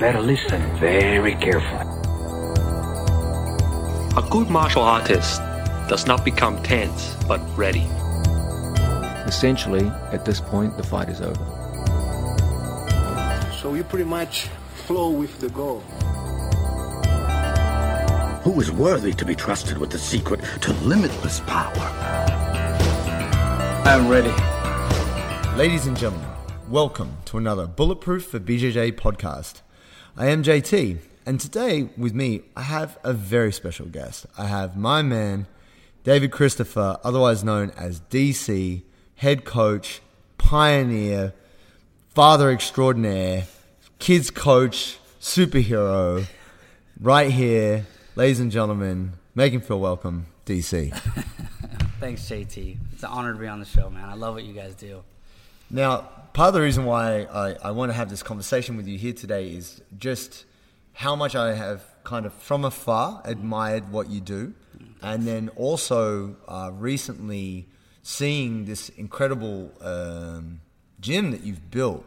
Better listen very carefully. A good martial artist does not become tense, but ready. Essentially, at this point, the fight is over. So you pretty much flow with the goal. Who is worthy to be trusted with the secret to limitless power? I'm ready. Ladies and gentlemen, welcome to another Bulletproof for BJJ podcast. I am JT, and today with me, I have a very special guest. I have my man, David Christopher, otherwise known as DC, head coach, pioneer, father extraordinaire, kids coach, superhero, right here. Ladies and gentlemen, make him feel welcome, DC. Thanks, JT. It's an honor to be on the show, man. I love what you guys do. Now, part of the reason why I want to have this conversation with you here today is just how much I have kind of from afar admired what you do. And then also recently seeing this incredible gym that you've built,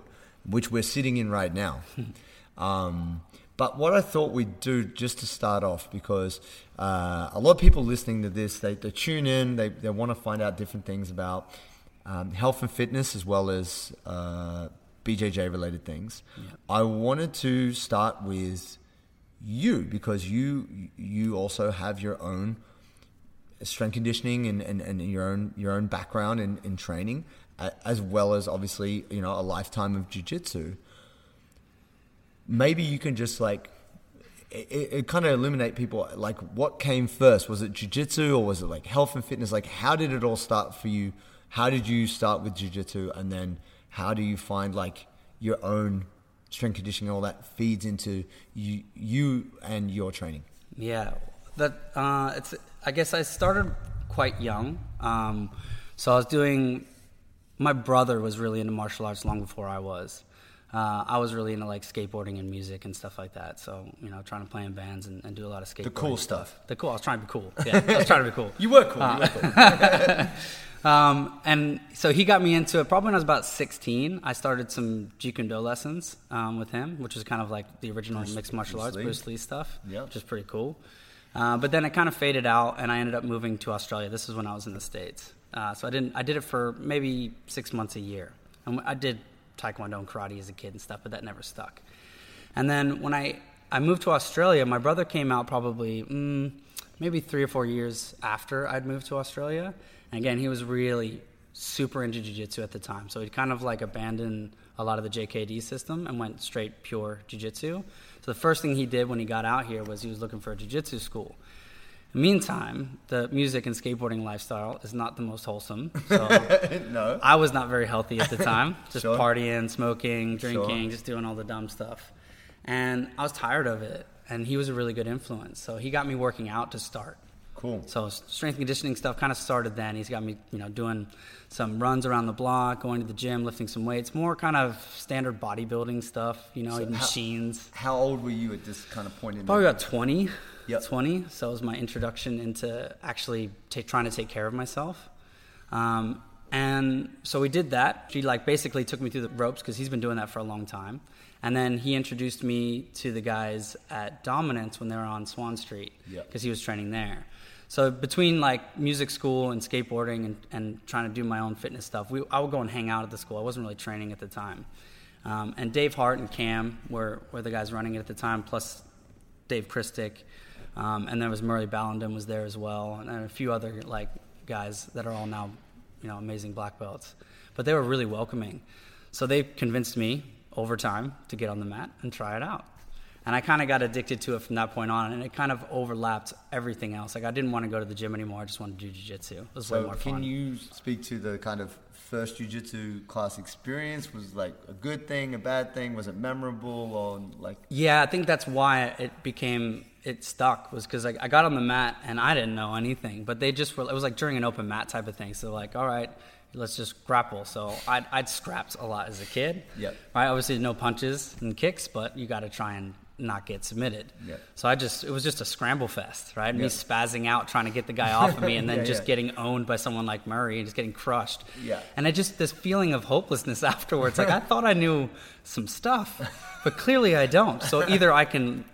which we're sitting in right now. But what I thought we'd do just to start off, because a lot of people listening to this, they tune in, they want to find out different things about health and fitness as well as BJJ-related things. Yeah. I wanted to start with you, because you also have your own strength conditioning and your own background in training, as well as obviously, you know, a lifetime of jiu-jitsu. Maybe you can just like, it kind of illuminate people, like what came first? Was it jiu-jitsu or was it like health and fitness? Like how did it all start for you? How did you start with jiu-jitsu? And then how do you find like your own strength conditioning, all that feeds into you and your training? Yeah, I guess I started quite young. So I was my brother was really into martial arts long before I was. I was really into like skateboarding and music and stuff like that. So, you know, trying to play in bands and do a lot of skateboarding. The cool stuff. I was trying to be cool. Yeah, I was trying to be cool. You were cool. And so he got me into it probably when I was about 16. I started some Jeet Kune Do lessons with him, which was kind of like the original mixed martial arts, Bruce Lee stuff, yep. Which is pretty cool. But then it kind of faded out and I ended up moving to Australia. This is when I was in the States. So I did it for maybe 6 months, a year. And I did Taekwondo and karate as a kid and stuff, but that never stuck. And then when I moved to Australia, my brother came out probably maybe 3 or 4 years after I'd moved to Australia. And again, he was really super into jiu-jitsu at the time. So he kind of like abandoned a lot of the JKD system and went straight pure jiu-jitsu. So the first thing he did when he got out here was he was looking for a jiu-jitsu school. Meantime, the music and skateboarding lifestyle is not the most wholesome. So no. I was not very healthy at the time. Just sure. Partying, smoking, drinking, sure. Just doing all the dumb stuff. And I was tired of it. And he was a really good influence. So he got me working out to start. Cool. So strength conditioning stuff kind of started then. He's got me, you know, doing some runs around the block, going to the gym, lifting some weights, more kind of standard bodybuilding stuff, you know, so machines. How old were you at this kind of point in probably about 20. Yep. 20. So it was my introduction into actually trying to take care of myself. And so we did that. He like basically took me through the ropes because he's been doing that for a long time. And then he introduced me to the guys at Dominance when they were on Swan Street because yep. He was training there. So between like music school and skateboarding and trying to do my own fitness stuff, I would go and hang out at the school. I wasn't really training at the time. And Dave Hart and Cam were the guys running it at the time, plus Dave Christopher. And there was Murray Ballandin was there as well, and a few other like guys that are all now, you know, amazing black belts. But they were really welcoming. So they convinced me over time to get on the mat and try it out. And I kind of got addicted to it from that point on, and it kind of overlapped everything else. Like I didn't want to go to the gym anymore. I just wanted to do jiu-jitsu. It was way more fun. Can you speak to the kind of first jiu-jitsu class experience? Was like a good thing, a bad thing? Was it memorable or like? Yeah, I think that's why it stuck, was because I got on the mat and I didn't know anything. But they just were. It was like during an open mat type of thing. So like, all right, let's just grapple. So I'd scrapped a lot as a kid. Yep. Right. Obviously no punches and kicks, but you got to try and not get submitted. Yeah. So it was just a scramble fest, right? Yeah. Me spazzing out, trying to get the guy off of me, and then just getting owned by someone like Murray and just getting crushed. Yeah. And I just, this feeling of hopelessness afterwards, like I thought I knew some stuff, but clearly I don't. So either I can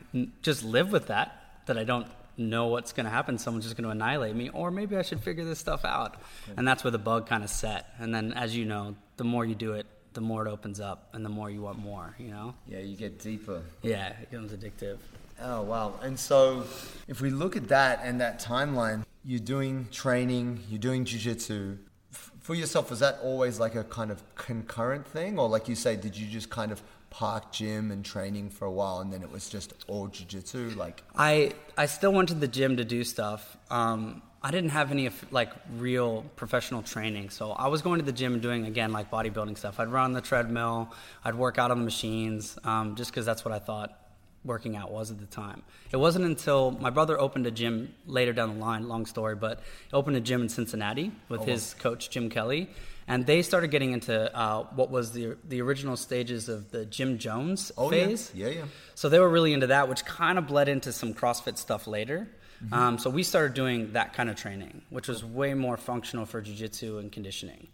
just live with that I don't know what's going to happen, someone's just going to annihilate me, or maybe I should figure this stuff out. Yeah. And that's where the bug kind of set. And then, as you know, the more you do it, the more it opens up and the more you want more, you know? Yeah, you get deeper. Yeah, it becomes addictive. Oh, wow. And so if we look at that and that timeline, you're doing training, you're doing jiu-jitsu. For yourself, was that always like a kind of concurrent thing? Or like you say, did you just kind of park gym and training for a while and then it was just all jiu-jitsu? Like, I still went to the gym to do stuff. I didn't have any like real professional training. So I was going to the gym and doing, again, like bodybuilding stuff. I'd run on the treadmill. I'd work out on the machines just because that's what I thought working out was at the time. It wasn't until my brother opened a gym later down the line, long story, but opened a gym in Cincinnati with his coach, Jim Kelly. And they started getting into what was the original stages of the Gym Jones phase. Yeah. So they were really into that, which kind of bled into some CrossFit stuff later. Mm-hmm. So we started doing that kind of training, which was way more functional for jiu-jitsu and conditioning.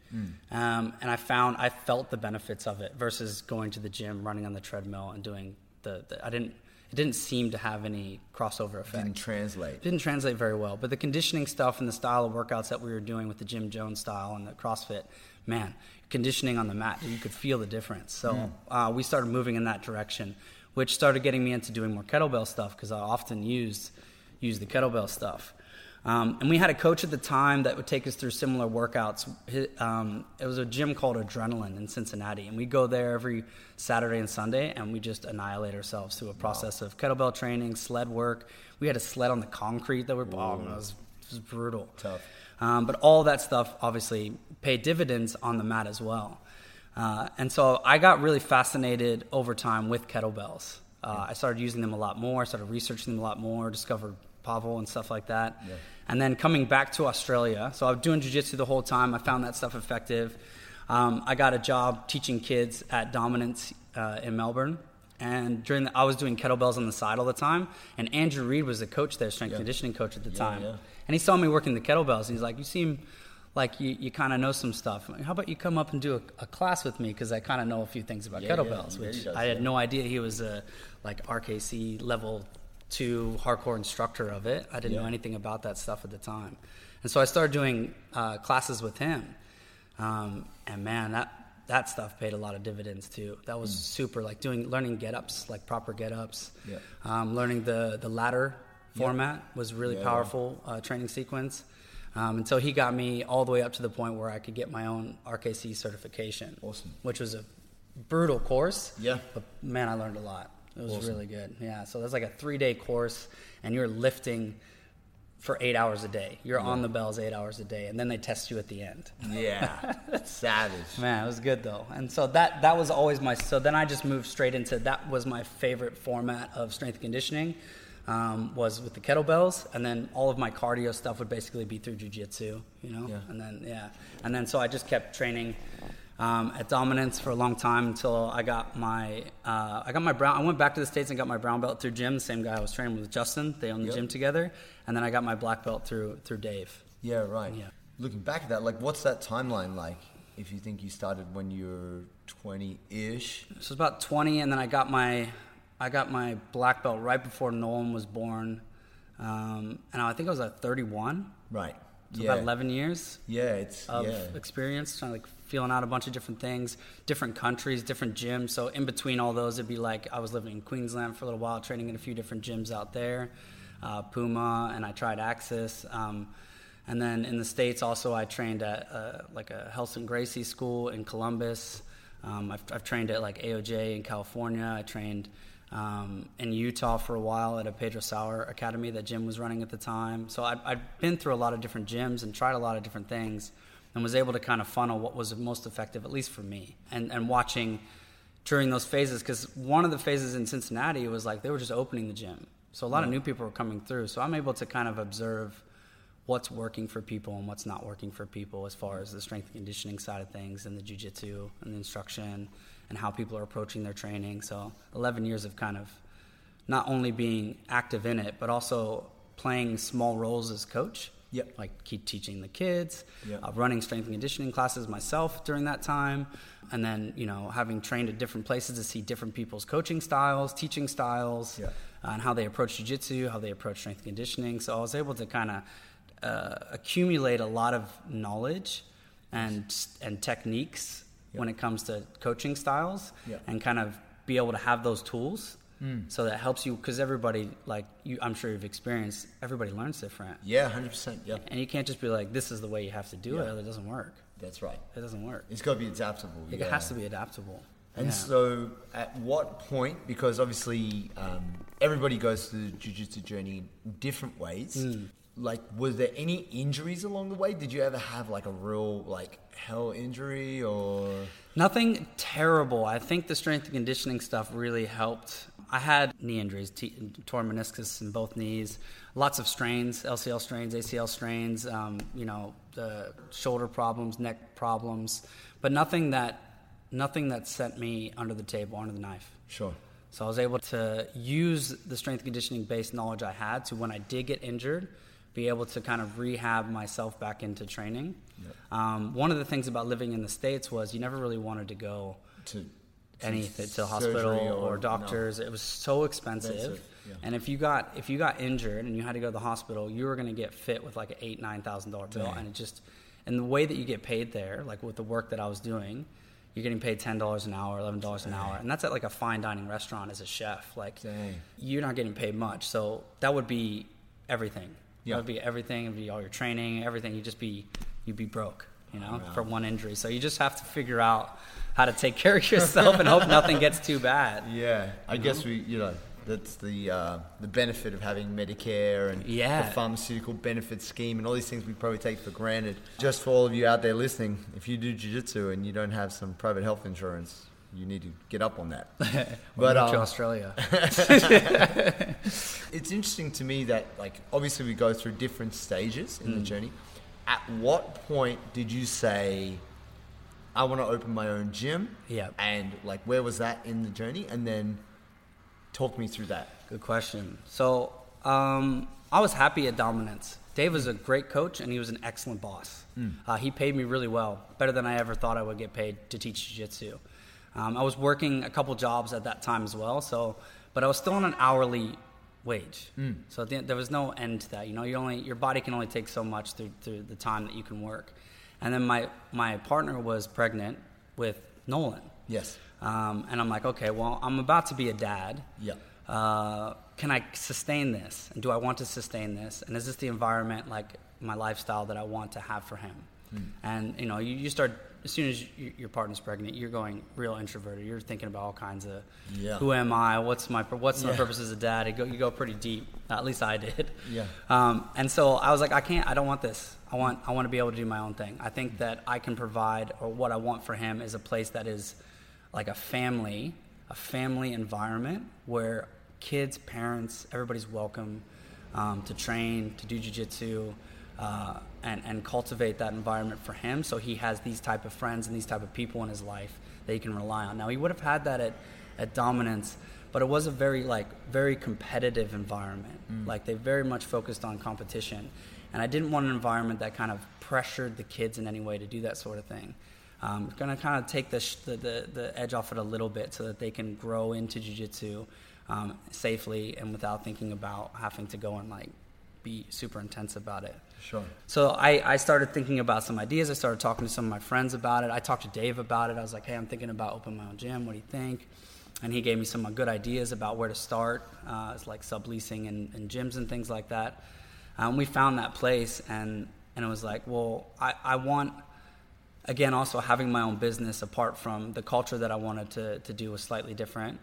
And I felt the benefits of it versus going to the gym, running on the treadmill, and doing it didn't seem to have any crossover effect. Didn't translate very well. But the conditioning stuff and the style of workouts that we were doing with the Jim Jones style and the CrossFit, man, conditioning on the mat, you could feel the difference. So we started moving in that direction, which started getting me into doing more kettlebell stuff because I often used the kettlebell stuff. And we had a coach at the time that would take us through similar workouts. It was a gym called Adrenaline in Cincinnati. And we go there every Saturday and Sunday, and we just annihilate ourselves through a process of kettlebell training, sled work. We had a sled on the concrete that we were bombing. It was brutal. Tough. But all that stuff obviously paid dividends on the mat as well. And so I got really fascinated over time with kettlebells. I started using them a lot more, started researching them a lot more, discovered Pavel and stuff like that. Yeah. And then coming back to Australia, so I was doing jiu-jitsu the whole time. I found that stuff effective. I got a job teaching kids at Dominance in Melbourne. And I was doing kettlebells on the side all the time. And Andrew Reed was the coach there, strength conditioning coach at the time. Yeah. And he saw me working the kettlebells. And he's like, you seem like you kind of know some stuff. I'm like, how about you come up and do a class with me? Because I kind of know a few things about kettlebells, which I had no idea he was a like RKC level 2 hardcore instructor of it. I didn't know anything about that stuff at the time. And so I started doing classes with him. And man, that stuff paid a lot of dividends too. That was super, like learning get-ups, like proper get-ups. Yeah. Learning the ladder format was really powerful training sequence. And so he got me all the way up to the point where I could get my own RKC certification. Awesome. Which was a brutal course. Yeah. But man, I learned a lot. It was really good. Yeah. So that's like a 3-day course and you're lifting for 8 hours a day. You're on the bells 8 hours a day and then they test you at the end. Yeah. Savage. Man, it was good though. And so that was always so then I just moved straight into that was my favorite format of strength conditioning. Was with the kettlebells, and then all of my cardio stuff would basically be through jiu-jitsu, you know? Yeah. And then so I just kept training at Dominance for a long time until I got my I went back to the States and got my brown belt through Jim, the same guy I was training with, Justin. They owned the gym together. And then I got my black belt through Dave. Yeah, right. Yeah. Looking back at that, like what's that timeline like? If you think you started when you were 20-ish? So it was about 20, and then I got my black belt right before Nolan was born, and I think I was at 31. Right. So about 11 years. Experience, trying to feeling out a bunch of different things, different countries, different gyms. So in between all those, it'd be like I was living in Queensland for a little while, training in a few different gyms out there, Puma, and I tried Axis. And then in the States, also I trained at a Helson Gracie school in Columbus. I've trained at like AOJ in California. I trained in Utah for a while at a Pedro Sauer Academy that Jim was running at the time. So I'd been through a lot of different gyms and tried a lot of different things and was able to kind of funnel what was most effective, at least for me, and watching during those phases, because one of the phases in Cincinnati was like they were just opening the gym. So a lot of new people were coming through. So I'm able to kind of observe what's working for people and what's not working for people as far as the strength and conditioning side of things and the jiu-jitsu and the instruction and how people are approaching their training. So 11 years of kind of not only being active in it, but also playing small roles as coach. Yep. Like keep teaching the kids, yep. Running strength and conditioning classes myself during that time. And then, you know, having trained at different places to see different people's coaching styles, teaching styles, yep. And how they approach jiu-jitsu, how they approach strength and conditioning. So I was able to kind of accumulate a lot of knowledge and techniques yep. when it comes to coaching styles yep. and kind of be able to have those tools. Mm. So that helps you, because everybody, like you, I'm sure you've experienced, everybody learns different. Yeah, 100%. Yeah. And you can't just be like, this is the way you have to do yeah. it, or it doesn't work. That's right. It doesn't work. It's got to be adaptable. It yeah. has to be adaptable. And yeah. so at what point, because obviously everybody goes through the jiu-jitsu journey in different ways. Mm. Like, was there any injuries along the way? Did you ever have like a real like hell injury or? Nothing terrible. I think the strength and conditioning stuff really helped. I had knee injuries, torn meniscus in both knees, lots of strains, LCL strains, ACL strains, you know, the shoulder problems, neck problems, but nothing that sent me under the table, under the knife. Sure. So I was able to use the strength conditioning based knowledge I had to, when I did get injured, be able to kind of rehab myself back into training. Yep. One of the things about living in the States was you never really wanted to go to anything, to hospital or doctors. No. It was so expensive. Yeah. And if you got injured and you had to go to the hospital, you were going to get fit with like an $8,000-$9,000 bill. Dang. And it just, and the way that you get paid there, like with the work that I was doing, you're getting paid $10 an hour, $11 an hour, and that's at like a fine dining restaurant as a chef. Like Dang. You're not getting paid much, so that would be everything. Yeah. That would be everything. It'd be all your training, everything. You'd be broke, you know, from one injury. So you just have to figure out how to take care of yourself and hope nothing gets too bad. Yeah, I guess we, you know, that's the benefit of having Medicare and yeah. the pharmaceutical benefit scheme and all these things we probably take for granted. Just for all of you out there listening, if you do jiu-jitsu and you don't have some private health insurance, you need to get up on that. But to Australia. It's interesting to me that, like, obviously we go through different stages in the journey. At what point did you say, I want to open my own gym? Yeah. And, like, where was that in the journey? And then talk me through that. Good question. So I was happy at Dominance. Dave was a great coach, and he was an excellent boss. He paid me really well, better than I ever thought I would get paid to teach jiu-jitsu. I was working a couple jobs at that time as well, so, but I was still on an hourly wage. So there was no end to that. You know, your body can only take so much through the time that you can work. And then my partner was pregnant with Nolan. Yes. And I'm like, okay, well, I'm about to be a dad. Yeah. Can I sustain this? And do I want to sustain this? And is this the environment, like my lifestyle, that I want to have for him? And, you know, you start, as soon as your partner's pregnant, you're going real introverted. You're thinking about all kinds of, yeah. who am I? What's my purpose as a dad? You go pretty deep. At least I did. Yeah. And so I was like, I don't want this. I want to be able to do my own thing. I think that I can provide, or what I want for him is a place that is like a family environment where kids, parents, everybody's welcome to train, to do jiu-jitsu, and cultivate that environment for him, so he has these type of friends and these type of people in his life that he can rely on. Now, he would have had that at Dominance, but it was a very competitive environment. Like, they very much focused on competition, and I didn't want an environment that kind of pressured the kids in any way to do that sort of thing. I'm going to kind of take the edge off it a little bit so that they can grow into jiu-jitsu safely and without thinking about having to go and, like, be super intense about it. Sure. So I started thinking about some ideas. I started talking to some of my friends about it. I talked to Dave about it. I was like, hey, I'm thinking about opening my own gym. What do you think? And he gave me some good ideas about where to start. It's like subleasing and gyms and things like that. We found that place, and it was like, well, I want... Again, also having my own business apart from the culture that I wanted to do was slightly different,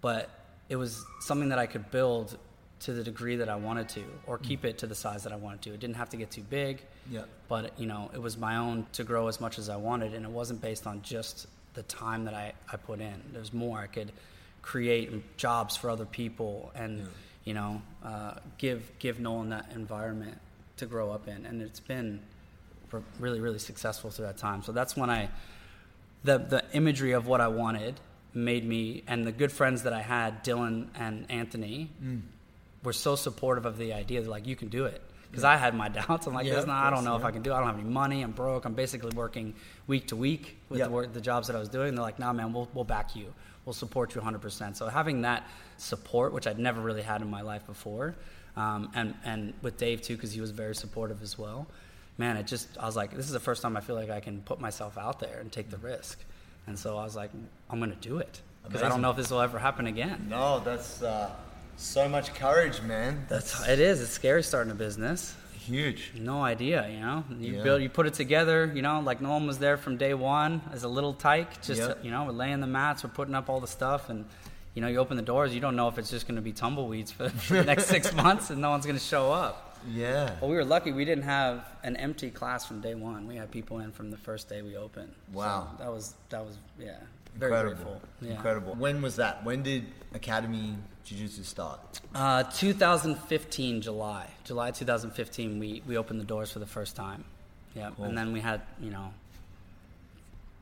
but it was something that I could build to the degree that I wanted to, or keep it to the size that I wanted to. It didn't have to get too big, yeah. but, you know, it was my own to grow as much as I wanted, and it wasn't based on just the time that I put in. There's more. I could create jobs for other people and, yeah. you know, give Nolan that environment to grow up in, and it's been... really successful through that time. So that's when the imagery of what I wanted made me, and the good friends that I had, Dylan and Anthony, were so supportive of the idea. They're like, you can do it. Because I had my doubts. I'm like, I don't know if I can do it. I don't have any money. I'm broke. I'm basically working week to week with the jobs that I was doing. They're like, nah, man, we'll back you. We'll support you 100%. So having that support, which I'd never really had in my life before, and with Dave too, because he was very supportive as well, man, it just, I was like, this is the first time I feel like I can put myself out there and take the risk. And so I was like, I'm going to do it. Because I don't know if this will ever happen again. No, that's... so much courage, man. It is. It's scary starting a business. Huge. No idea, you know. You build, you put it together, you know, like Nolan was there from day one as a little tyke. You know, we're laying the mats, we're putting up all the stuff, and, you know, you open the doors, you don't know if it's just going to be tumbleweeds for the next 6 months and no one's going to show up. Yeah. Well, we were lucky we didn't have an empty class from day one. We had people in from the first day we opened. Wow. So that was yeah. Very incredible. Yeah. Incredible. When was that? When did Academy Jiu-Jitsu start? 2015, July. July 2015, we opened the doors for the first time. Yeah. Cool. And then we had, you know,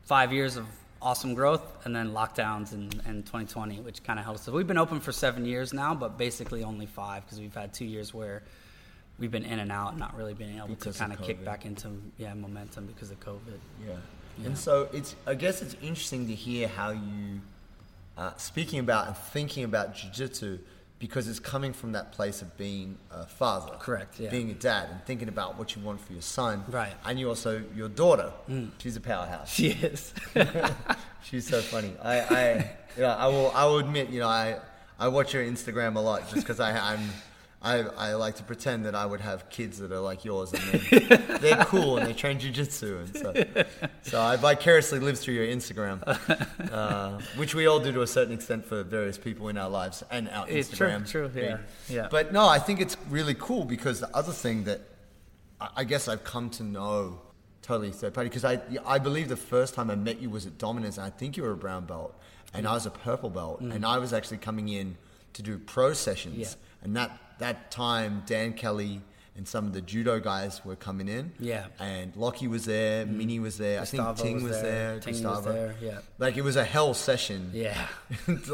5 years of awesome growth and then lockdowns in 2020, which kind of held us up. We've been open for 7 years now, but basically only 5 because we've had 2 years where we've been in and out, not really being able to kind of kick back into momentum because of COVID. Yeah. Yeah. And so I guess it's interesting to hear how you speaking about and thinking about jiu-jitsu, because it's coming from that place of being a father. Correct, yeah. Being a dad and thinking about what you want for your son. Right. And you also, your daughter, she's a powerhouse. She is. She's so funny. I will admit, you know, I watch her Instagram a lot just because I like to pretend that I would have kids that are like yours, and they're cool and they train jiu-jitsu, and so I vicariously live through your Instagram, which we all do to a certain extent for various people in our lives and our Instagram. True, yeah. But no, I think it's really cool because the other thing that I guess I've come to know totally third party, because I believe the first time I met you was at Dominance, and I think you were a brown belt and I was a purple belt, and I was actually coming in to do pro sessions, and that time, Dan Kelly and some of the judo guys were coming in. Yeah. And Lockie was there, Minnie was there, Gustavo, I think Ting was there. Ting was there. Like, it was a hell session. Yeah. It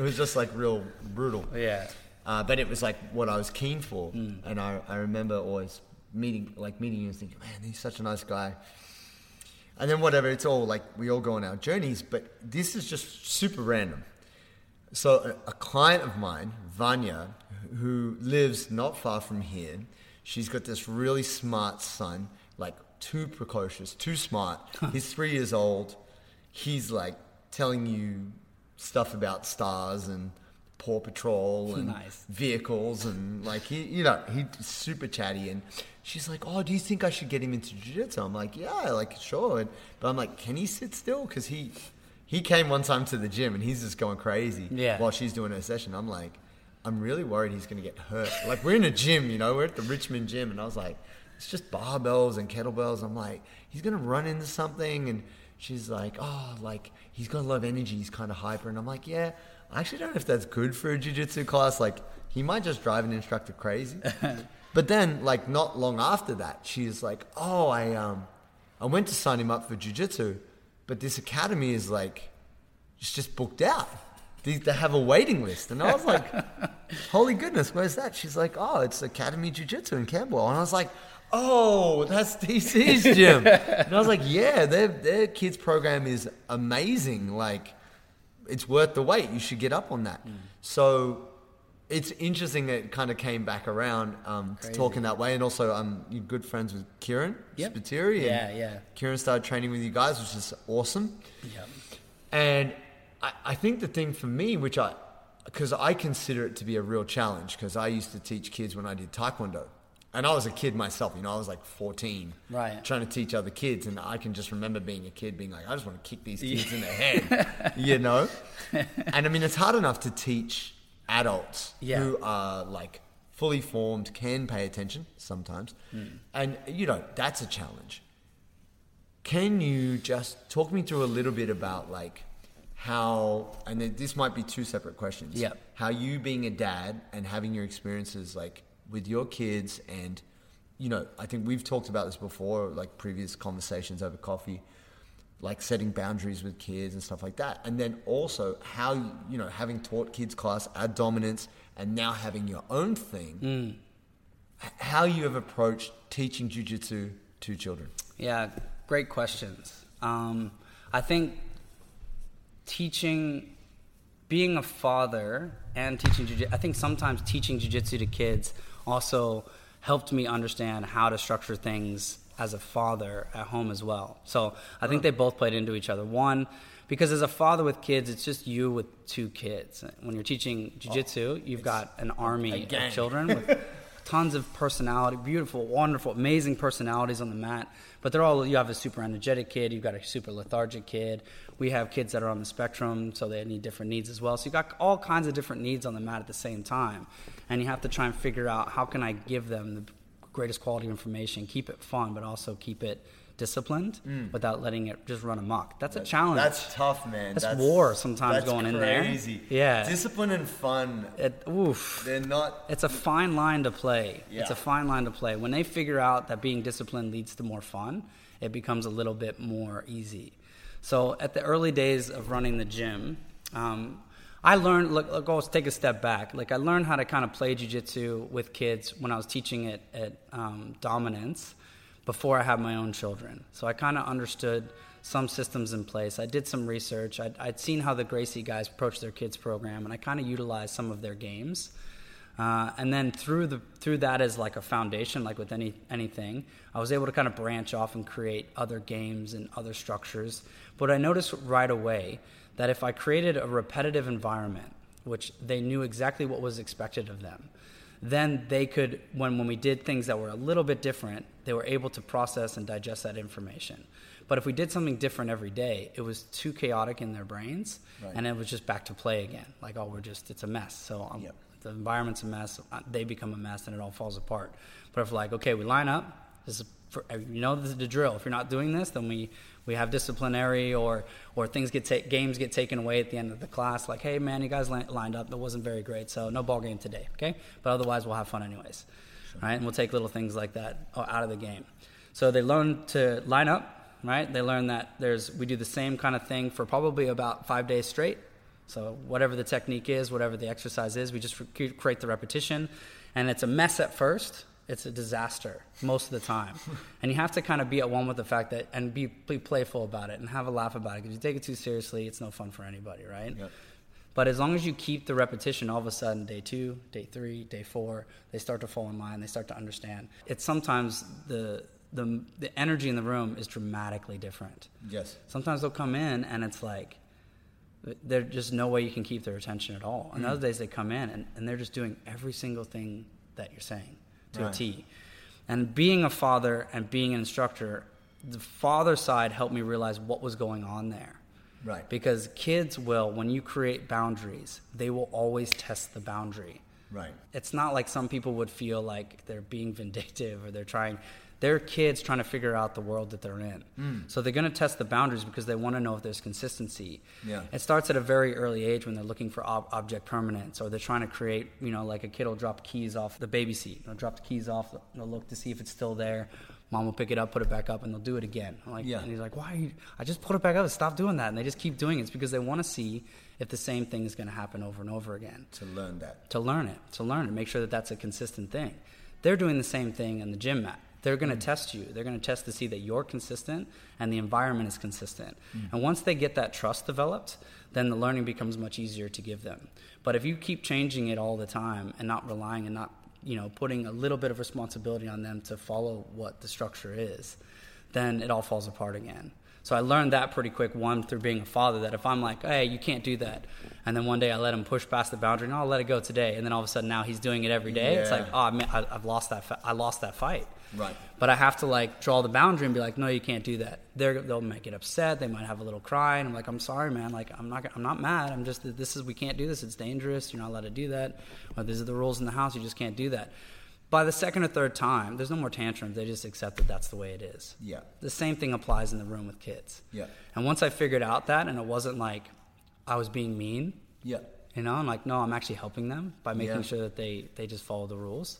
was just, like, real brutal. Yeah. But it was, like, what I was keen for. And I remember always meeting you and thinking, man, he's such a nice guy. And then whatever, it's all, like, we all go on our journeys. But this is just super random. So a client of mine, Vanya, who lives not far from here, she's got this really smart son, like too precocious, too smart. He's 3 years old. He's like telling you stuff about stars and Paw Patrol and vehicles and like, he's super chatty. And she's like, oh, do you think I should get him into jiu-jitsu? I'm like, yeah, like sure. But I'm like, can he sit still? Because he came one time to the gym and he's just going crazy while she's doing her session. I'm like, I'm really worried he's going to get hurt. Like, we're in a gym, you know, we're at the Richmond gym. And I was like, it's just barbells and kettlebells. I'm like, he's going to run into something. And she's like, oh, like, he's got a lot of energy. He's kind of hyper. And I'm like, yeah, I actually don't know if that's good for a jiu-jitsu class. Like, he might just drive an instructor crazy. But then, like, not long after that, she's like, oh, I went to sign him up for jiu-jitsu, but this academy is like, it's just booked out. They have a waiting list. And I was like, holy goodness, where's that? She's like, oh, it's Academy Jiu-Jitsu in Camberwell. And I was like, oh, that's DC's gym. And I was like, yeah, their kids program is amazing. Like, it's worth the wait. You should get up on that. So it's interesting that it kind of came back around to talking that way. And also, you're good friends with Kieran Spiteria. Yeah. Kieran started training with you guys, which is awesome. Yeah. And I think the thing for me, because I consider it to be a real challenge, because I used to teach kids when I did Taekwondo. And I was a kid myself, you know, I was like 14, trying to teach other kids. And I can just remember being a kid being like, I just want to kick these kids in the head, you know? And I mean, it's hard enough to teach adults who are like fully formed, can pay attention sometimes. And, you know, that's a challenge. Can you just talk me through a little bit about like, how, and this might be two separate questions, how you being a dad and having your experiences like with your kids, and you know, I think we've talked about this before, like previous conversations over coffee, like setting boundaries with kids and stuff like that. And then also how, you know, having taught kids class at Dominance and now having your own thing, how you have approached teaching jiu-jitsu to children. Yeah, great questions. I think teaching, being a father and teaching jiu-jitsu, I think sometimes teaching jiu-jitsu to kids also helped me understand how to structure things as a father at home as well. So I think they both played into each other. One, because as a father with kids, it's just you with two kids. When you're teaching jiu-jitsu, you've got an army of children with tons of personality, beautiful, wonderful, amazing personalities on the mat. But they're all, you have a super energetic kid, you've got a super lethargic kid. We have kids that are on the spectrum, so they need different needs as well. So you've got all kinds of different needs on the mat at the same time. And you have to try and figure out, how can I give them the greatest quality of information, keep it fun, but also keep it disciplined without letting it just run amok. That's a challenge. That's tough, man. That's war sometimes, that's going crazy. In there. Yeah. Discipline and fun. They're not... It's a fine line to play. Yeah. It's a fine line to play. When they figure out that being disciplined leads to more fun, it becomes a little bit more easy. So at the early days of running the gym, I learned, let's take a step back. Like, I learned how to kind of play jiu-jitsu with kids when I was teaching it at Dominance before I had my own children. So I kind of understood some systems in place. I did some research. I'd seen how the Gracie guys approached their kids program, and I kind of utilized some of their games. And then through that as like a foundation, like with anything, I was able to kind of branch off and create other games and other structures. But I noticed right away that if I created a repetitive environment, which they knew exactly what was expected of them, then they could, when we did things that were a little bit different, they were able to process and digest that information. But if we did something different every day, it was too chaotic in their brains, and it was just back to play again. Like, it's a mess. So the environment's a mess, they become a mess, and it all falls apart. But if we line up, this is the drill. If you're not doing this, then we have disciplinary or things games get taken away at the end of the class. Like, hey, man, you guys lined up. It wasn't very great, so no ball game today, okay? But otherwise, we'll have fun anyways, right? And we'll take little things like that out of the game. So they learn to line up, right? They learn that we do the same kind of thing for probably about 5 days straight. So whatever the technique is, whatever the exercise is, we just create the repetition. And it's a mess at first. It's a disaster most of the time. And you have to kind of be at one with the fact that, and be playful about it and have a laugh about it. Because if you take it too seriously, it's no fun for anybody, right? Yep. But as long as you keep the repetition, all of a sudden, day 2, day 3, day 4, they start to fall in line. They start to understand. It's sometimes the energy in the room is dramatically different. Yes. Sometimes they'll come in and it's like, there's just no way you can keep their attention at all. And other days they come in and they're just doing every single thing that you're saying to a T. And being a father and being an instructor, the father side helped me realize what was going on there. Right. Because kids when you create boundaries, they will always test the boundary. Right. It's not like some people would feel like they're being vindictive or they're kids trying to figure out the world that they're in. So they're going to test the boundaries because they want to know if there's consistency. Yeah. It starts at a very early age when they're looking for object permanence, or they're trying to create, like a kid will drop keys off the baby seat. They'll drop the keys off, they'll look to see if it's still there. Mom will pick it up, put it back up, and they'll do it again. And he's like, why? I just put it back up, stop doing that. And they just keep doing it. It's because they want to see if the same thing is going to happen over and over again. To learn it. Make sure that that's a consistent thing. They're doing the same thing in the gym mat. They're going to test you. They're going to test to see that you're consistent and the environment is consistent. And once they get that trust developed, then the learning becomes much easier to give them. But if you keep changing it all the time and not relying and not, putting a little bit of responsibility on them to follow what the structure is, then it all falls apart again. So I learned that pretty quick, one, through being a father, that if I'm like, hey, you can't do that, and then one day I let him push past the boundary, and I'll let it go today, and then all of a sudden now he's doing it every day, it's like, oh, man, I've lost that fight. Right. But I have to, draw the boundary and be like, no, you can't do that. They'll make it upset. They might have a little cry, and I'm like, I'm sorry, man. I'm not mad. I'm just, we can't do this. It's dangerous. You're not allowed to do that. Or these are the rules in the house. You just can't do that. By the second or third time, there's no more tantrums. They just accept that that's the way it is. Yeah. The same thing applies in the room with kids. Yeah. And once I figured out that, and it wasn't like I was being mean. Yeah. I'm like, no, I'm actually helping them by making sure that they just follow the rules.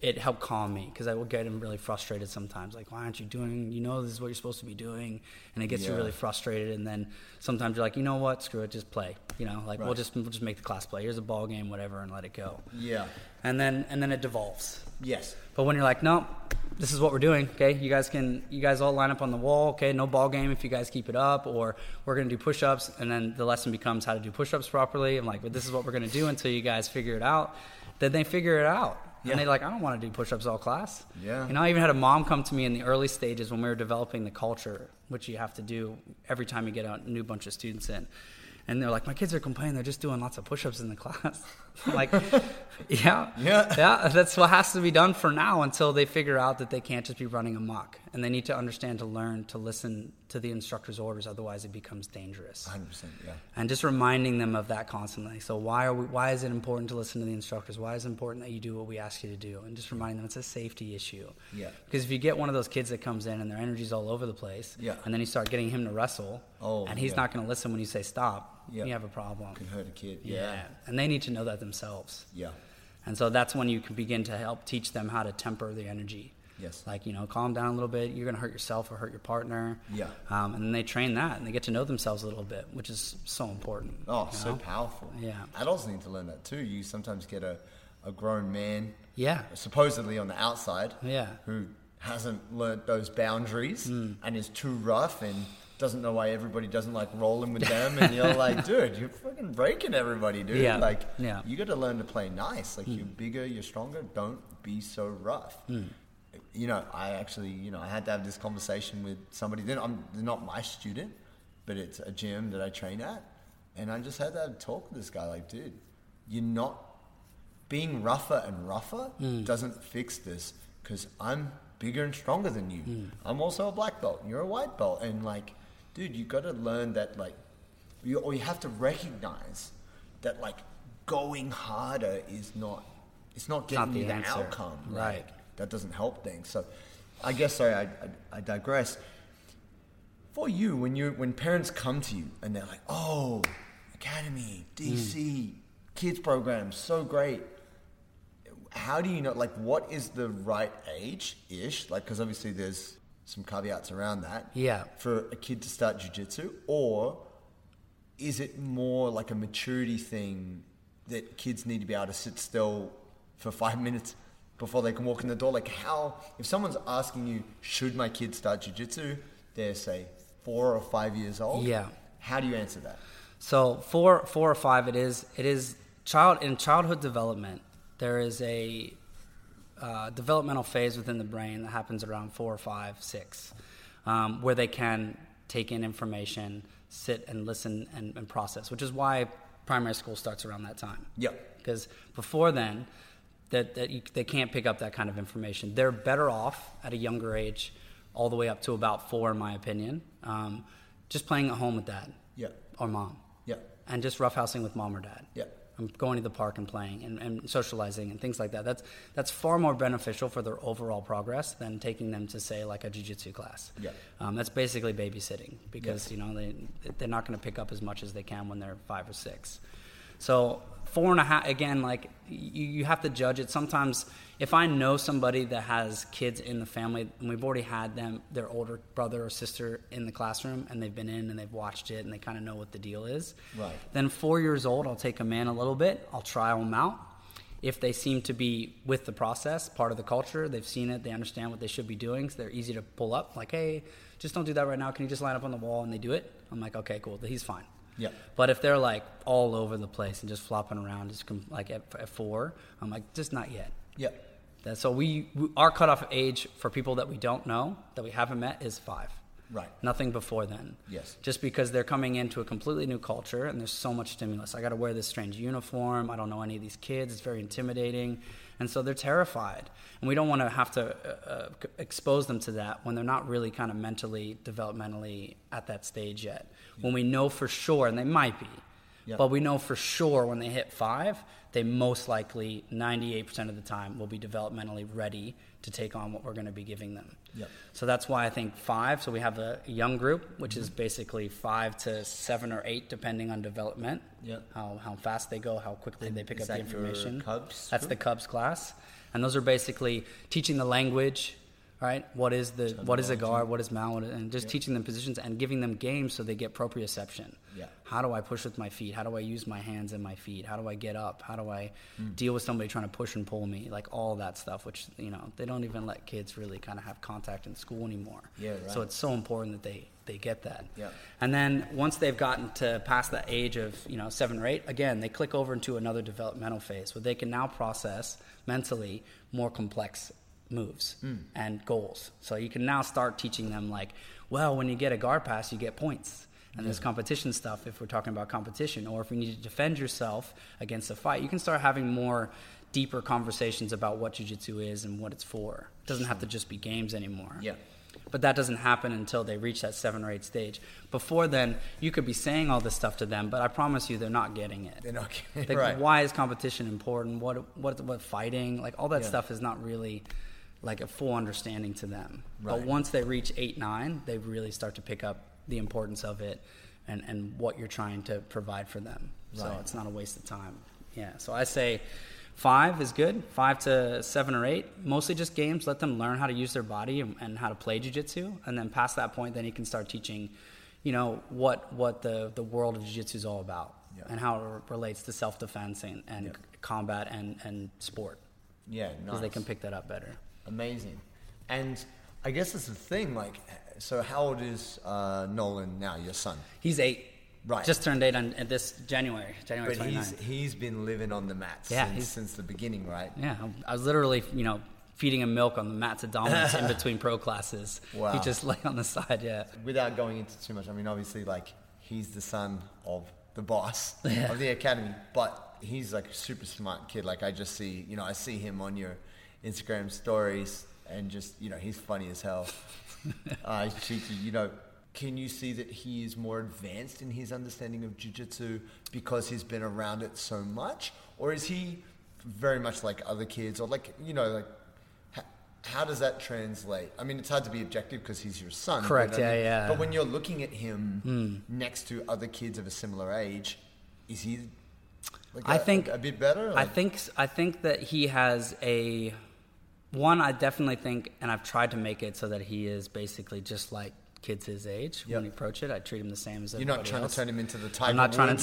it helped calm me, because I would get really frustrated sometimes. Like, why aren't you doing, you know, this is what you're supposed to be doing. And it gets you really frustrated. And then sometimes you're like, you know what, screw it, just play. You know, like, we'll just make the class play. Here's a ball game, whatever, and let it go. Yeah. And then it devolves. Yes. But when you're like, no, this is what we're doing, okay? You guys all line up on the wall, okay? No ball game if you guys keep it up, or we're going to do push-ups, and then the lesson becomes how to do push-ups properly. I'm like, but this is what we're going to do until you guys figure it out. Then they figure it out. Yeah. And they're like, I don't want to do push-ups all class. Yeah. And I even had a mom come to me in the early stages when we were developing the culture, which you have to do every time you get a new bunch of students in. And they're like, my kids are complaining they're just doing lots of push-ups in the class. I'm like, yeah, that's what has to be done for now until they figure out that they can't just be running amok. And they need to understand, to learn, to listen to the instructor's orders. Otherwise, it becomes dangerous. 100%, yeah. And just reminding them of that constantly. So why is it important to listen to the instructors? Why is it important that you do what we ask you to do? And just reminding them it's a safety issue. Yeah. Because if you get one of those kids that comes in and their energy's all over the place, and then you start getting him to wrestle, and he's not going to listen when you say stop, you have a problem. Can hurt a kid. Yeah. And they need to know that themselves. Yeah. And so that's when you can begin to help teach them how to temper their energy. Yes. Like, you know, calm down a little bit. You're going to hurt yourself or hurt your partner. Yeah. And then they train that, and they get to know themselves a little bit, which is so important. Oh, so powerful. Yeah. Adults need to learn that too. You sometimes get a grown man. Yeah. Supposedly on the outside. Yeah. Who hasn't learnt those boundaries and is too rough and doesn't know why everybody doesn't like rolling with them, and you're like, dude, you're fucking breaking everybody, dude. Yeah. Like, you got to learn to play nice. Like, you're bigger, you're stronger, don't be so rough. You know, I actually, I had to have this conversation with somebody. They're not my student, but it's a gym that I train at, and I just had that talk with this guy. Like, dude, being rougher and rougher doesn't fix this, because I'm bigger and stronger than you. I'm also a black belt, and you're a white belt, and like, dude, you got to learn that, like, you have to recognize that, like, going harder is not getting you the outcome. Right. Like, that doesn't help things. So, I guess, I digress. For you, when parents come to you and they're like, oh, Academy, DC, kids program, so great. How do you know, like, what is the right age-ish? Like, because obviously there's some caveats around that. Yeah. For a kid to start jiu-jitsu, or is it more like a maturity thing that kids need to be able to sit still for 5 minutes before they can walk in the door? Like, how, if someone's asking you, should my kid start jiu-jitsu, they're, say, 4 or 5 years old. Yeah. How do you answer that? So four or five, it is childhood development. There is a developmental phase within the brain that happens around 4 or 5, 6, where they can take in information, sit and listen and process, which is why primary school starts around that time. Yeah. Because before then, they can't pick up that kind of information. They're better off at a younger age, all the way up to about 4, in my opinion, just playing at home with dad. Yeah. Or mom. Yeah. And just roughhousing with mom or dad. Yeah. I'm going to the park and playing and socializing and things like that. That's far more beneficial for their overall progress than taking them to, say, like a jiu-jitsu class. Yeah. That's basically babysitting, because they're not going to pick up as much as they can when they're 5 or 6. So 4 and a half, again, like, you have to judge it. Sometimes if I know somebody that has kids in the family and we've already had their older brother or sister in the classroom, and they've been in and they've watched it and they kind of know what the deal is, right? Then 4 years old, I'll take them in a little bit. I'll try them out. If they seem to be with the process, part of the culture, they've seen it, they understand what they should be doing, so they're easy to pull up. Like, hey, just don't do that right now. Can you just line up on the wall? And they do it. I'm like, okay, cool. He's fine. Yeah. But if they're like all over the place and just flopping around, just like at 4, I'm like, just not yet. Yeah. So our cutoff age for people that we don't know, that we haven't met, is 5. Right. Nothing before then. Yes. Just because they're coming into a completely new culture and there's so much stimulus. I got to wear this strange uniform. I don't know any of these kids. It's very intimidating. And so they're terrified. And we don't want to have to expose them to that when they're not really kind of mentally, developmentally at that stage yet. Yeah. When we know for sure, and they might be, Yep. But we know for sure when they hit 5, they most likely 98% of the time will be developmentally ready to take on what we're going to be giving them. Yep. So that's why I think 5. So we have a young group, which is basically 5 to 7 or 8, depending on development, yep. how fast they go, how quickly they pick up the information. Cubs? That's the Cubs class. And those are basically teaching the language, right? What is a guard? What is mount? And just teaching them positions and giving them games so they get proprioception. Yeah. How do I push with my feet? How do I use my hands and my feet? How do I get up? How do I deal with somebody trying to push and pull me? Like all that stuff, which they don't even let kids really kind of have contact in school anymore. Yeah, right. So it's so important that they get that. Yeah. And then once they've gotten to past the age of 7 or 8, again they click over into another developmental phase where they can now process mentally more complex moves and goals. So you can now start teaching them when you get a guard pass, you get points. And there's competition stuff if we're talking about competition, or if you need to defend yourself against a fight, you can start having more deeper conversations about what jiu-jitsu is and what it's for. It doesn't have to just be games anymore. Yeah. But that doesn't happen until they reach that 7 or 8 stage. Before then, you could be saying all this stuff to them, but I promise you, they're not getting it. They're not getting it. Right. Why is competition important? What fighting? All that stuff is not really a full understanding to them. Right. But once they reach 8, 9, they really start to pick up the importance of it and what you're trying to provide for them. Right. So it's not a waste of time. Yeah. So I say 5 is good, 5 to 7 or 8. Mostly just games. Let them learn how to use their body and how to play jiu-jitsu. And then past that point, then you can start teaching, what the world of jiu-jitsu is all about and how it relates to self-defense and combat and sport. Yeah, nice. Because they can pick that up better. Amazing. And I guess that's the thing, so how old is Nolan now, your son? He's 8. Right. Just turned 8 on this January 29th. But he's been living on the mats since the beginning, right? Yeah. I was literally, feeding him milk on the mats at Dominance in between pro classes. Wow. He just lay on the side, yeah. Without going into too much, I mean, obviously, he's the son of the boss of the academy, but he's, a super smart kid. I just see, I see him on your Instagram stories and just, he's funny as hell. He's cheeky, Can you see that he is more advanced in his understanding of jiu-jitsu because he's been around it so much? Or is he very much like other kids? Or how does that translate? I mean, it's hard to be objective because he's your son. Correct, yeah. But when you're looking at him next to other kids of a similar age, is he a bit better? I think that he has a... One, I definitely think, and I've tried to make it so that he is basically just like kids his age. Yep. When we approach it, I treat him the same as everybody else. You're not trying to turn him into the Tiger I'm not trying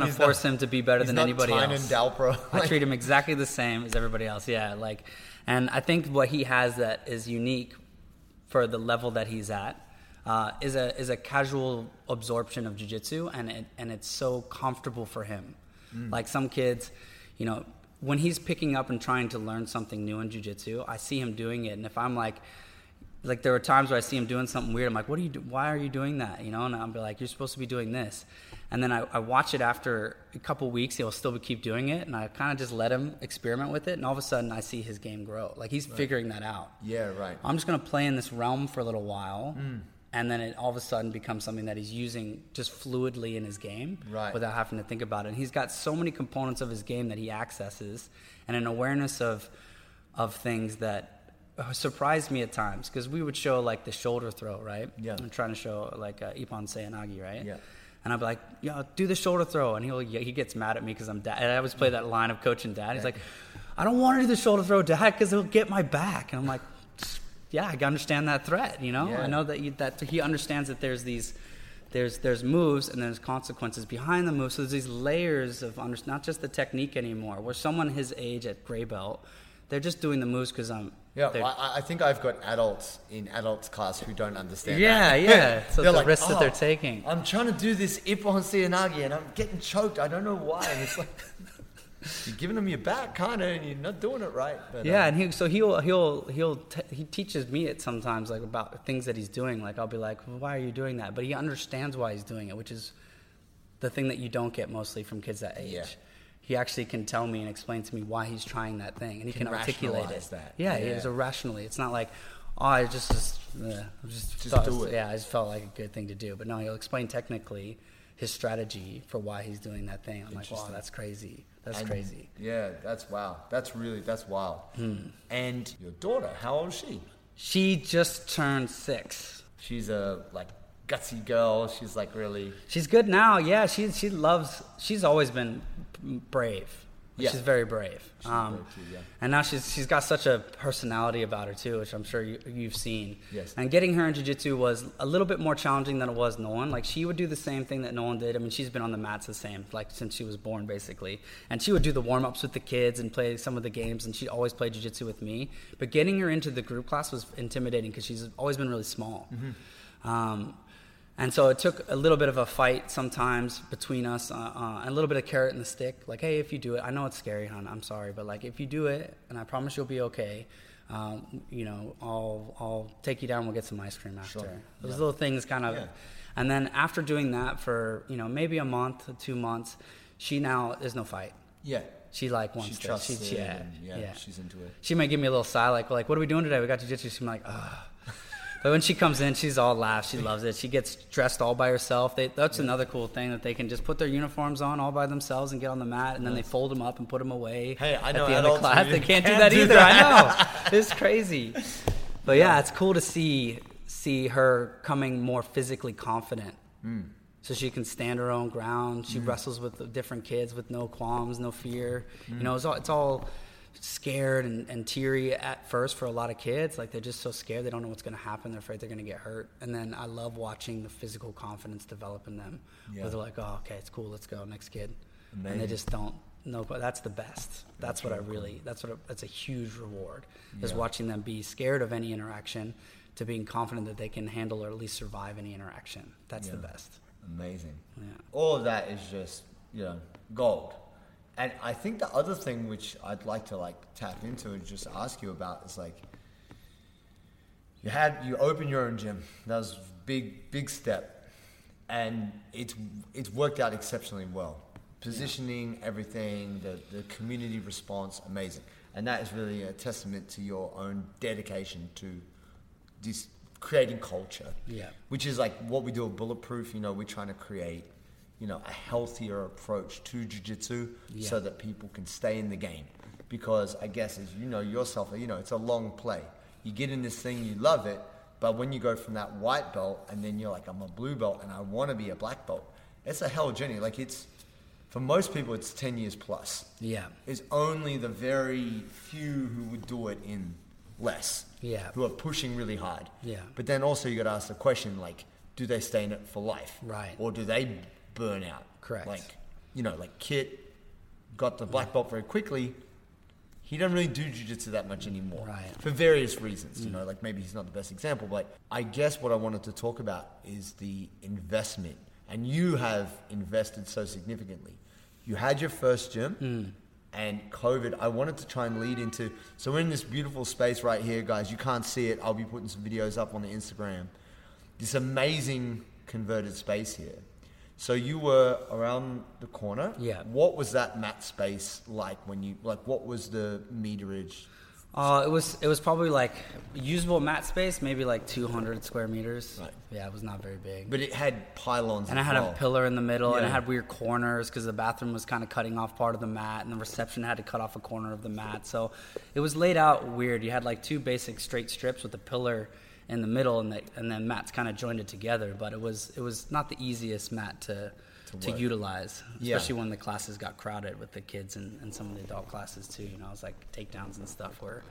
to force him to be better than anybody else. He's not Tynan Dalpro. I treat him exactly the same as everybody else. Yeah, and I think what he has that is unique for the level that he's at is a casual absorption of jiu-jitsu, and it's so comfortable for him. Like some kids, when he's picking up and trying to learn something new in jiu-jitsu, I see him doing it. And if I'm there were times where I see him doing something weird. I'm like, what are you doing? Why are you doing that? And I'll be like, you're supposed to be doing this. And then I watch it after a couple weeks, he'll still keep doing it. And I kind of just let him experiment with it. And all of a sudden I see his game grow. He's figuring that out. Yeah, right. I'm just going to play in this realm for a little while. And then it all of a sudden becomes something that he's using just fluidly in his game without having to think about it. And he's got so many components of his game that he accesses and an awareness of things that surprised me at times. Because we would show the shoulder throw, right? Yeah. I'm trying to show Ippon Sayanagi, right? Yeah. And I'd be like, do the shoulder throw. And he gets mad at me because I'm dad. And I always play that line of coach and dad. He's like, I don't want to do the shoulder throw, dad, because it'll get my back. And I'm like... Yeah, I understand that threat, Yeah. I know that he understands that there's moves and there's consequences behind the moves. So there's these layers of not just the technique anymore. Where someone his age at gray belt, they're just doing the moves because I'm... Yeah, I think I've got adults in adults class who don't understand that. Yeah. So the risks that they're taking. I'm trying to do this Ippon Sayanagi and I'm getting choked. I don't know why. And it's you're giving him your back, kind of, and you're not doing it right. But, and he teaches me it sometimes, about things that he's doing. I'll be like, well, why are you doing that? But he understands why he's doing it, which is the thing that you don't get mostly from kids that age. Yeah. He actually can tell me and explain to me why he's trying that thing, and he can articulate it. That. Yeah, it's rationally. It's not like, oh, I just do it. Yeah, I just felt like a good thing to do. But no, he'll explain technically. his strategy for why he's doing that thing. I'm like, wow, that's crazy. That's crazy. Yeah, that's wow. That's wild. Hmm. And your daughter, how old is she? She just turned 6. She's a gutsy girl. She's She's good now. Yeah, she's always been brave. Yeah. She's very brave. She's brave too, yeah. And now she's got such a personality about her too, which I'm sure you've seen. Yes. And getting her in jiu-jitsu was a little bit more challenging than it was Nolan. She would do the same thing that Nolan did. I mean, she's been on the mats the same, since she was born basically. And she would do the warm-ups with the kids and play some of the games, and she always played jiu-jitsu with me. But getting her into the group class was intimidating because she's always been really small. Mm-hmm. And so it took a little bit of a fight sometimes between us, a little bit of carrot and the stick. Hey, if you do it, I know it's scary, hon. I'm sorry, but if you do it, and I promise you'll be okay. I'll take you down. We'll get some ice cream after. Sure. Those little things, And then after doing that for maybe a month, 2 months, she now there's no fight. Yeah. She wants to. She's into it. She might give me a little sigh, what are we doing today? We got jiu-jitsu. She's like, ugh. But when she comes in, she's all laughs. She loves it. She gets dressed all by herself. That's another cool thing, that they can just put their uniforms on all by themselves and get on the mat, and then they fold them up and put them away. Hey, I know at the end of class. They can't do that either. I know. It's crazy. But yeah, it's cool to see her coming more physically confident. Mm. So she can stand her own ground. She wrestles with the different kids with no qualms, no fear. Mm. It's all scared and teary at first for a lot of kids. They're just so scared, they don't know what's going to happen, they're afraid they're going to get hurt. And then I love watching the physical confidence develop in them, where they're oh, okay, it's cool, let's go, next kid. Amazing. And they just don't know, but that's the best. That's what really I really cool. That's a huge reward, is watching them be scared of any interaction to being confident that they can handle or at least survive any interaction. That's the best. Amazing. All of that is just gold. And I think the other thing which I'd like to tap into and just ask you about is you opened your own gym. That was a big step, and it's worked out exceptionally well. Positioning, everything, the community response, amazing, and that is really a testament to your own dedication to this creating culture. Yeah, which is what we do at Bulletproof. We're trying to create a healthier approach to jiu-jitsu so that people can stay in the game. Because I guess, as you know yourself, it's a long play. You get in this thing, you love it, but when you go from that white belt and then you're I'm a blue belt and I want to be a black belt, it's a hell journey. For most people, it's 10 years plus. Yeah. It's only the very few who would do it in less. Yeah. Who are pushing really hard. Yeah. But then also you got to ask the question, do they stay in it for life? Right. Or do they burn out? Correct. Kit got the black belt very quickly. He doesn't really do jiu-jitsu that much anymore, right, for various reasons. Maybe he's not the best example, but I guess what I wanted to talk about is the investment. And you have invested so significantly. You had your first gym and COVID. I wanted to try and lead into, so we're in this beautiful space right here, guys. You can't see it. I'll be putting some videos up on the Instagram. This amazing converted space here. So you were around the corner. Yeah. What was that mat space when you what was the meterage? It was probably usable mat space, maybe 200 square meters. Right. Yeah, it was not very big. But it had pylons. And I had a pillar in the middle, and it had weird corners because the bathroom was kind of cutting off part of the mat, and the reception had to cut off a corner of the mat. So it was laid out weird. You had two basic straight strips with a pillar in the middle, and then mats kind of joined it together, but it was not the easiest mat to utilize, especially when the classes got crowded with the kids and some of the adult classes too. I was takedowns and stuff were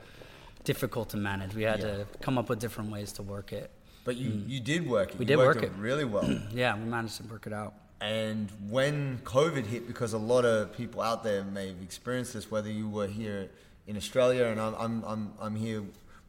difficult to manage. We had to come up with different ways to work it. But you did work it. We worked it really well. Yeah, we managed to work it out. And when COVID hit, because a lot of people out there may have experienced this, whether you were here in Australia, and I'm here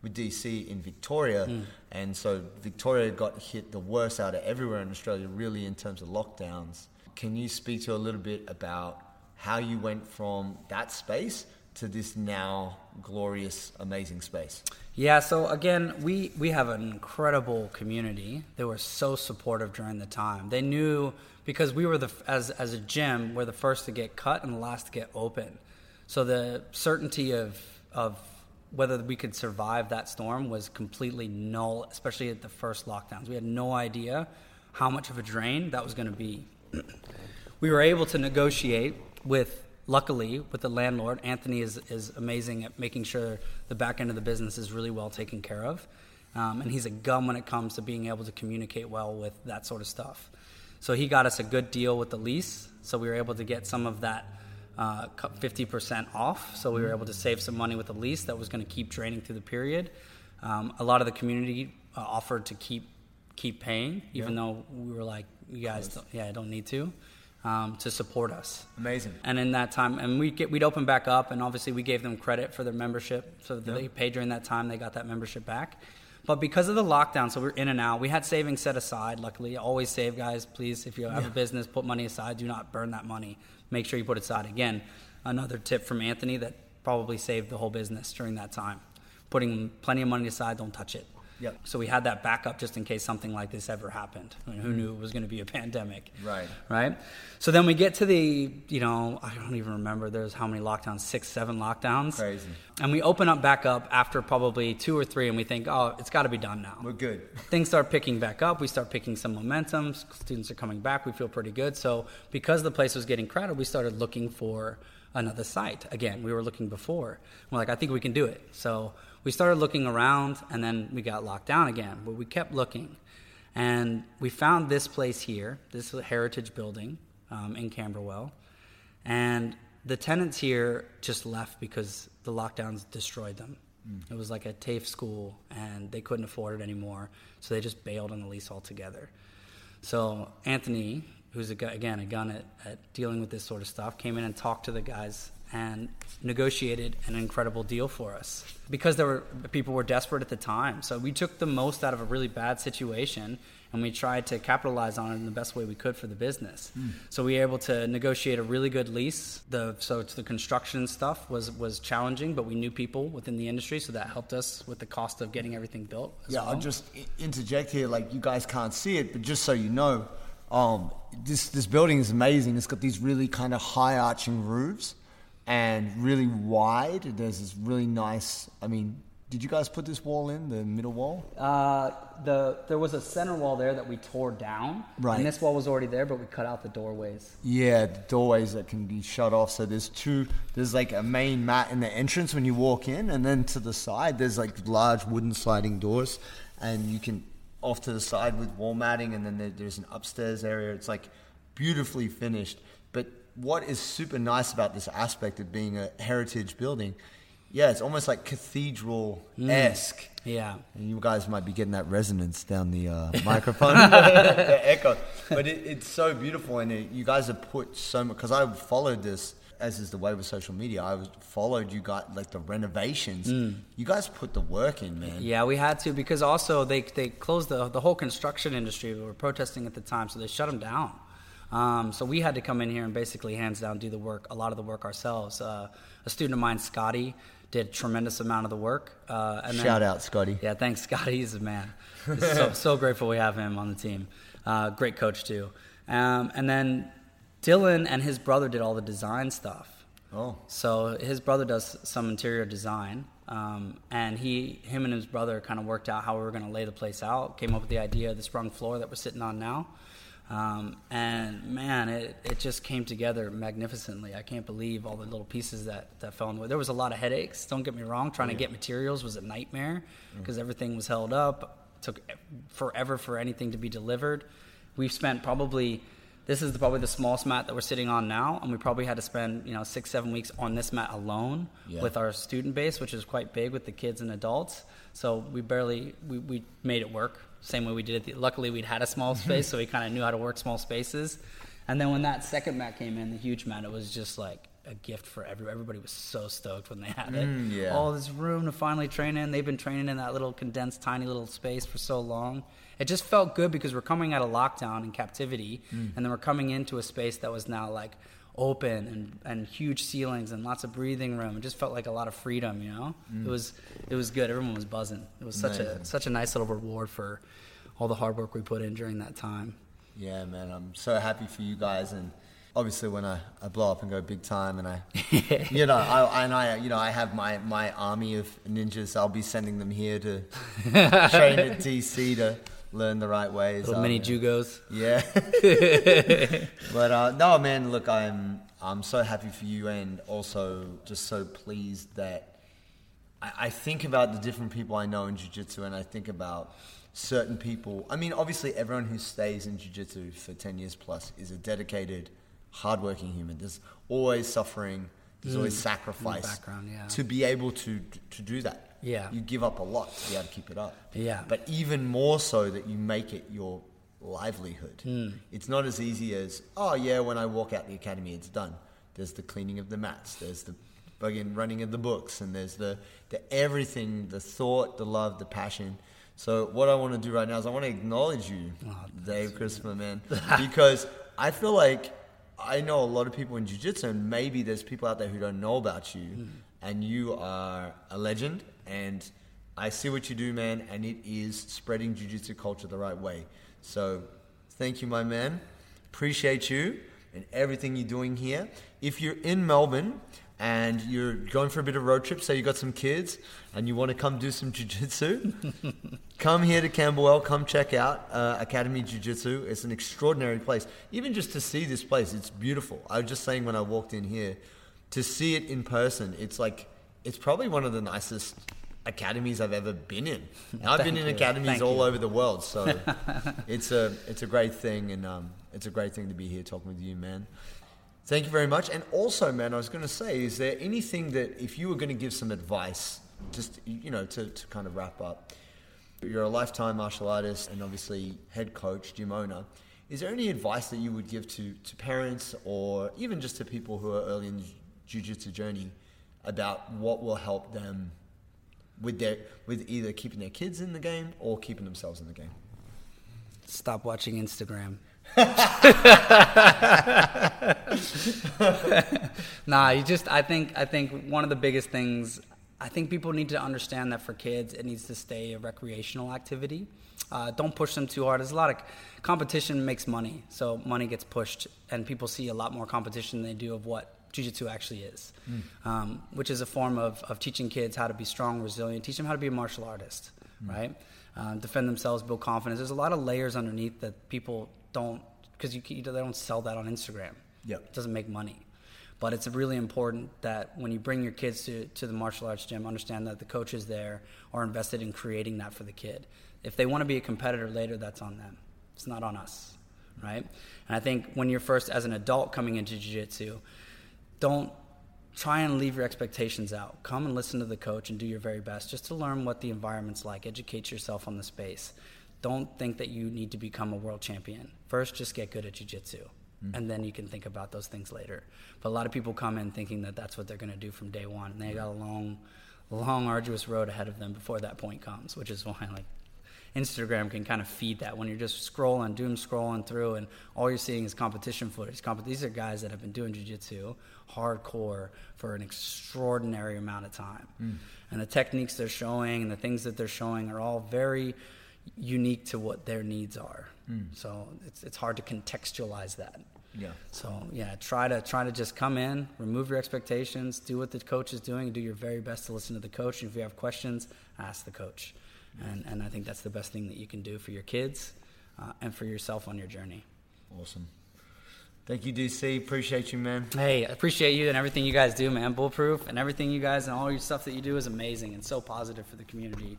with DC in Victoria, and so Victoria got hit the worst out of everywhere in Australia, really, in terms of lockdowns. Can you speak to a little bit about how you went from that space to this now glorious, amazing space? Yeah, so again, we have an incredible community. They were so supportive during the time. They knew, because we were as a gym, we're the first to get cut and the last to get open. So the certainty of whether we could survive that storm was completely null, especially at the first lockdowns. We had no idea how much of a drain that was going to be. we were able to negotiate with, luckily, with the landlord. Anthony is amazing at making sure the back end of the business is really well taken care of. And he's a gun when it comes to being able to communicate well with that sort of stuff. So he got us a good deal with the lease. So we were able to get some of that 50% off. So we were able to save some money with the lease that was going to keep draining through the period. A lot of the community offered to keep paying, even though we were like, you guys, don't need to support us. Amazing. And in that time, and we'd open back up, and obviously we gave them credit for their membership. So they paid during that time, they got that membership back. But because of the lockdown, so we're in and out, we had savings set aside, luckily. Always save, guys, please. If you have a business, put money aside. Do not burn that money. Make sure you put it aside. Again, another tip from Anthony that probably saved the whole business during that time. Putting plenty of money aside, don't touch it. Yep. So we had that backup just in case something like this ever happened. I mean, who knew it was going to be a pandemic? Right. So then we get to the, I don't even remember. There's how many lockdowns? 6, 7 lockdowns. Crazy. And we open up back up after probably 2 or 3, and we think, it's got to be done now. We're good. Things start picking back up. We start picking some momentum. Students are coming back. We feel pretty good. So because the place was getting crowded, we started looking for another site. Again, we were looking before. We're like, I think we can do it. So we started looking around, and then we got locked down again, but we kept looking, and we found this place here, this heritage building in Camberwell, and the tenants here just left because the lockdowns destroyed them. It was like a TAFE school, and they couldn't afford it anymore, so they just bailed on the lease altogether. So Anthony, who's a gun at dealing with this sort of stuff, came in and talked to the guys and negotiated an incredible deal for us because people were desperate at the time. So we took the most out of a really bad situation, and we tried to capitalize on it in the best way we could for the business. So we were able to negotiate a really good lease. The construction stuff was challenging, but we knew people within the industry, so that helped us with the cost of getting everything built as well. I'll just interject here, like, you guys can't see it, but just so you know, this building is amazing. It's got these really kind of high arching roofs and really wide. There's this really nice, did you guys put this wall in, the middle wall? There was a center wall there that we tore down. Right. And this wall was already there, but we cut out the doorways. Yeah, the doorways that can be shut off. So there's like a main mat in the entrance when you walk in, and then to the side, there's like large wooden sliding doors, and you can, off to the side with wall matting, and then there's an upstairs area. It's like beautifully finished. But what is super nice about this aspect of being a heritage building, it's almost like cathedral-esque. And you guys might be getting that resonance down the microphone, the echo. But it's so beautiful, and you guys have put so much, because I followed this, as is the way with social media. Followed you guys, like the renovations. You guys put the work in, man. Yeah, we had to, because also they closed the whole construction industry. We were protesting at the time, so they shut them down. So we had to come in here and basically hands down do the work, a lot of the work ourselves. A student of mine, Scotty, did a tremendous amount of the work. Shout out, Scotty. Yeah, thanks, Scotty. He's a man. So grateful we have him on the team. Great coach too. And then Dylan and his brother did all the design stuff. So his brother does some interior design, and him and his brother kind of worked out how we were going to lay the place out, came up with the idea of the sprung floor that we're sitting on now. And man, it just came together magnificently. I can't believe all the little pieces that fell in the way. There was a lot of headaches, don't get me wrong. Trying to get materials was a nightmare because everything was held up. It took forever for anything to be delivered. We've spent this is probably the smallest mat that we're sitting on now, and we probably had to spend 6-7 weeks on this mat alone with our student base, which is quite big with the kids and adults. So we we made it work same way we did it. Luckily, we'd had a small space, so we kind of knew how to work small spaces. And then when that second mat came in, the huge mat, it was just like a gift for everybody. Everybody was so stoked when they had it. All this room to finally train in. They've been training in that little condensed, tiny little space for so long. It just felt good because we're coming out of lockdown and captivity, and then we're coming into a space that was now like open and huge ceilings and lots of breathing room. It just felt like a lot of freedom, It was good. Everyone was buzzing. It was such a nice little reward for all the hard work we put in during that time. Yeah, man, I'm so happy for you guys. And obviously, when I blow up and go big time, and I have my army of ninjas. I'll be sending them here to train at DC to learn the right ways. Little mini jugos. Yeah. But no, man, look, I'm so happy for you, and also just so pleased that I think about the different people I know in jiu-jitsu, and I think about certain people. I mean, obviously everyone who stays in jiu-jitsu for 10 years plus is a dedicated, hardworking human. There's always suffering. There's always sacrifice to be able to do that. Yeah. You give up a lot to be able to keep it up. Yeah. But even more so that you make it your livelihood. It's not as easy as, oh, yeah, when I walk out the academy, it's done. There's the cleaning of the mats. There's the bugging running of the books. And there's the everything, the thought, the love, the passion. So what I want to do right now is I want to acknowledge you, Dave Christopher, man, because I feel like I know a lot of people in jiu-jitsu, and maybe there's people out there who don't know about you, and you are a legend, and I see what you do, man, and it is spreading jiu-jitsu culture the right way. So thank you, my man. Appreciate you and everything you're doing here. If you're in Melbourne and you're going for a bit of road trip, so you got some kids and you want to come do some jiu-jitsu, come here to Camberwell, come check out Academy Jiu-Jitsu. It's an extraordinary place. Even just to see this place, it's beautiful. I was just saying when I walked in here, to see it in person, it's like, it's probably one of the nicest academies I've ever been in. And I've been in academies all over the world, so it's a great thing, and it's a great thing to be here talking with you, man. Thank you very much. And also, man, I was going to say, is there anything that, if you were going to give some advice, just, you know, to kind of wrap up, you're a lifetime martial artist and obviously head coach, gym owner. Is there any advice that you would give to parents or even just to people who are early in the jiu-jitsu journey about what will help them with either keeping their kids in the game or keeping themselves in the game? Stop watching Instagram. I think one of the biggest things, I think people need to understand that for kids it needs to stay a recreational activity. Don't push them too hard. There's a lot of competition makes money, so money gets pushed, and people see a lot more competition than they do of what jiu-jitsu actually is, which is a form of teaching kids how to be strong, resilient, teach them how to be a martial artist, right? Defend themselves, build confidence. There's a lot of layers underneath that people don't, because they don't sell that on Instagram. Yeah, it doesn't make money. But it's really important that when you bring your kids to the martial arts gym, understand that the coaches there are invested in creating that for the kid. If they want to be a competitor later, that's on them. It's not on us, right? And I think when you're first as an adult coming into jiu-jitsu, don't try and leave your expectations out. Come and listen to the coach and do your very best just to learn what the environment's like. Educate yourself on the space. Don't think that you need to become a world champion. First, just get good at jiu-jitsu, and then you can think about those things later. But a lot of people come in thinking that that's what they're going to do from day one, and they got a long, arduous road ahead of them before that point comes, which is why Instagram can kind of feed that. When you're just scrolling, doom-scrolling through, and all you're seeing is competition footage. These are guys that have been doing jiu-jitsu hardcore for an extraordinary amount of time. And the techniques they're showing and the things that they're showing are all very unique to what their needs are. So it's hard to contextualize that. Yeah. So yeah, try to just come in, remove your expectations, do what the coach is doing, and do your very best to listen to the coach. And if you have questions, ask the coach. And I think that's the best thing that you can do for your kids and for yourself on your journey. Awesome. Thank you, DC. Appreciate you, man. Hey, I appreciate you and everything you guys do, man. Bulletproof and everything you guys and all your stuff that you do is amazing and so positive for the community.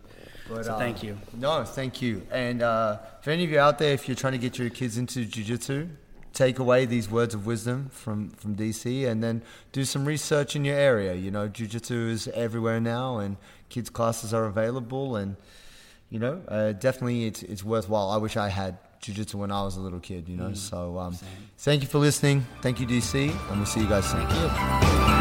But, so thank you. No, thank you. And for any of you out there, if you're trying to get your kids into jiu-jitsu, take away these words of wisdom from DC, and then do some research in your area. You know, jiu-jitsu is everywhere now, and kids' classes are available, and you know, definitely it's worthwittle. I wish I had jiu-jitsu when I was a little kid, you know. So thank you for listening. Thank you, DC, and we'll see you guys soon. Thank you.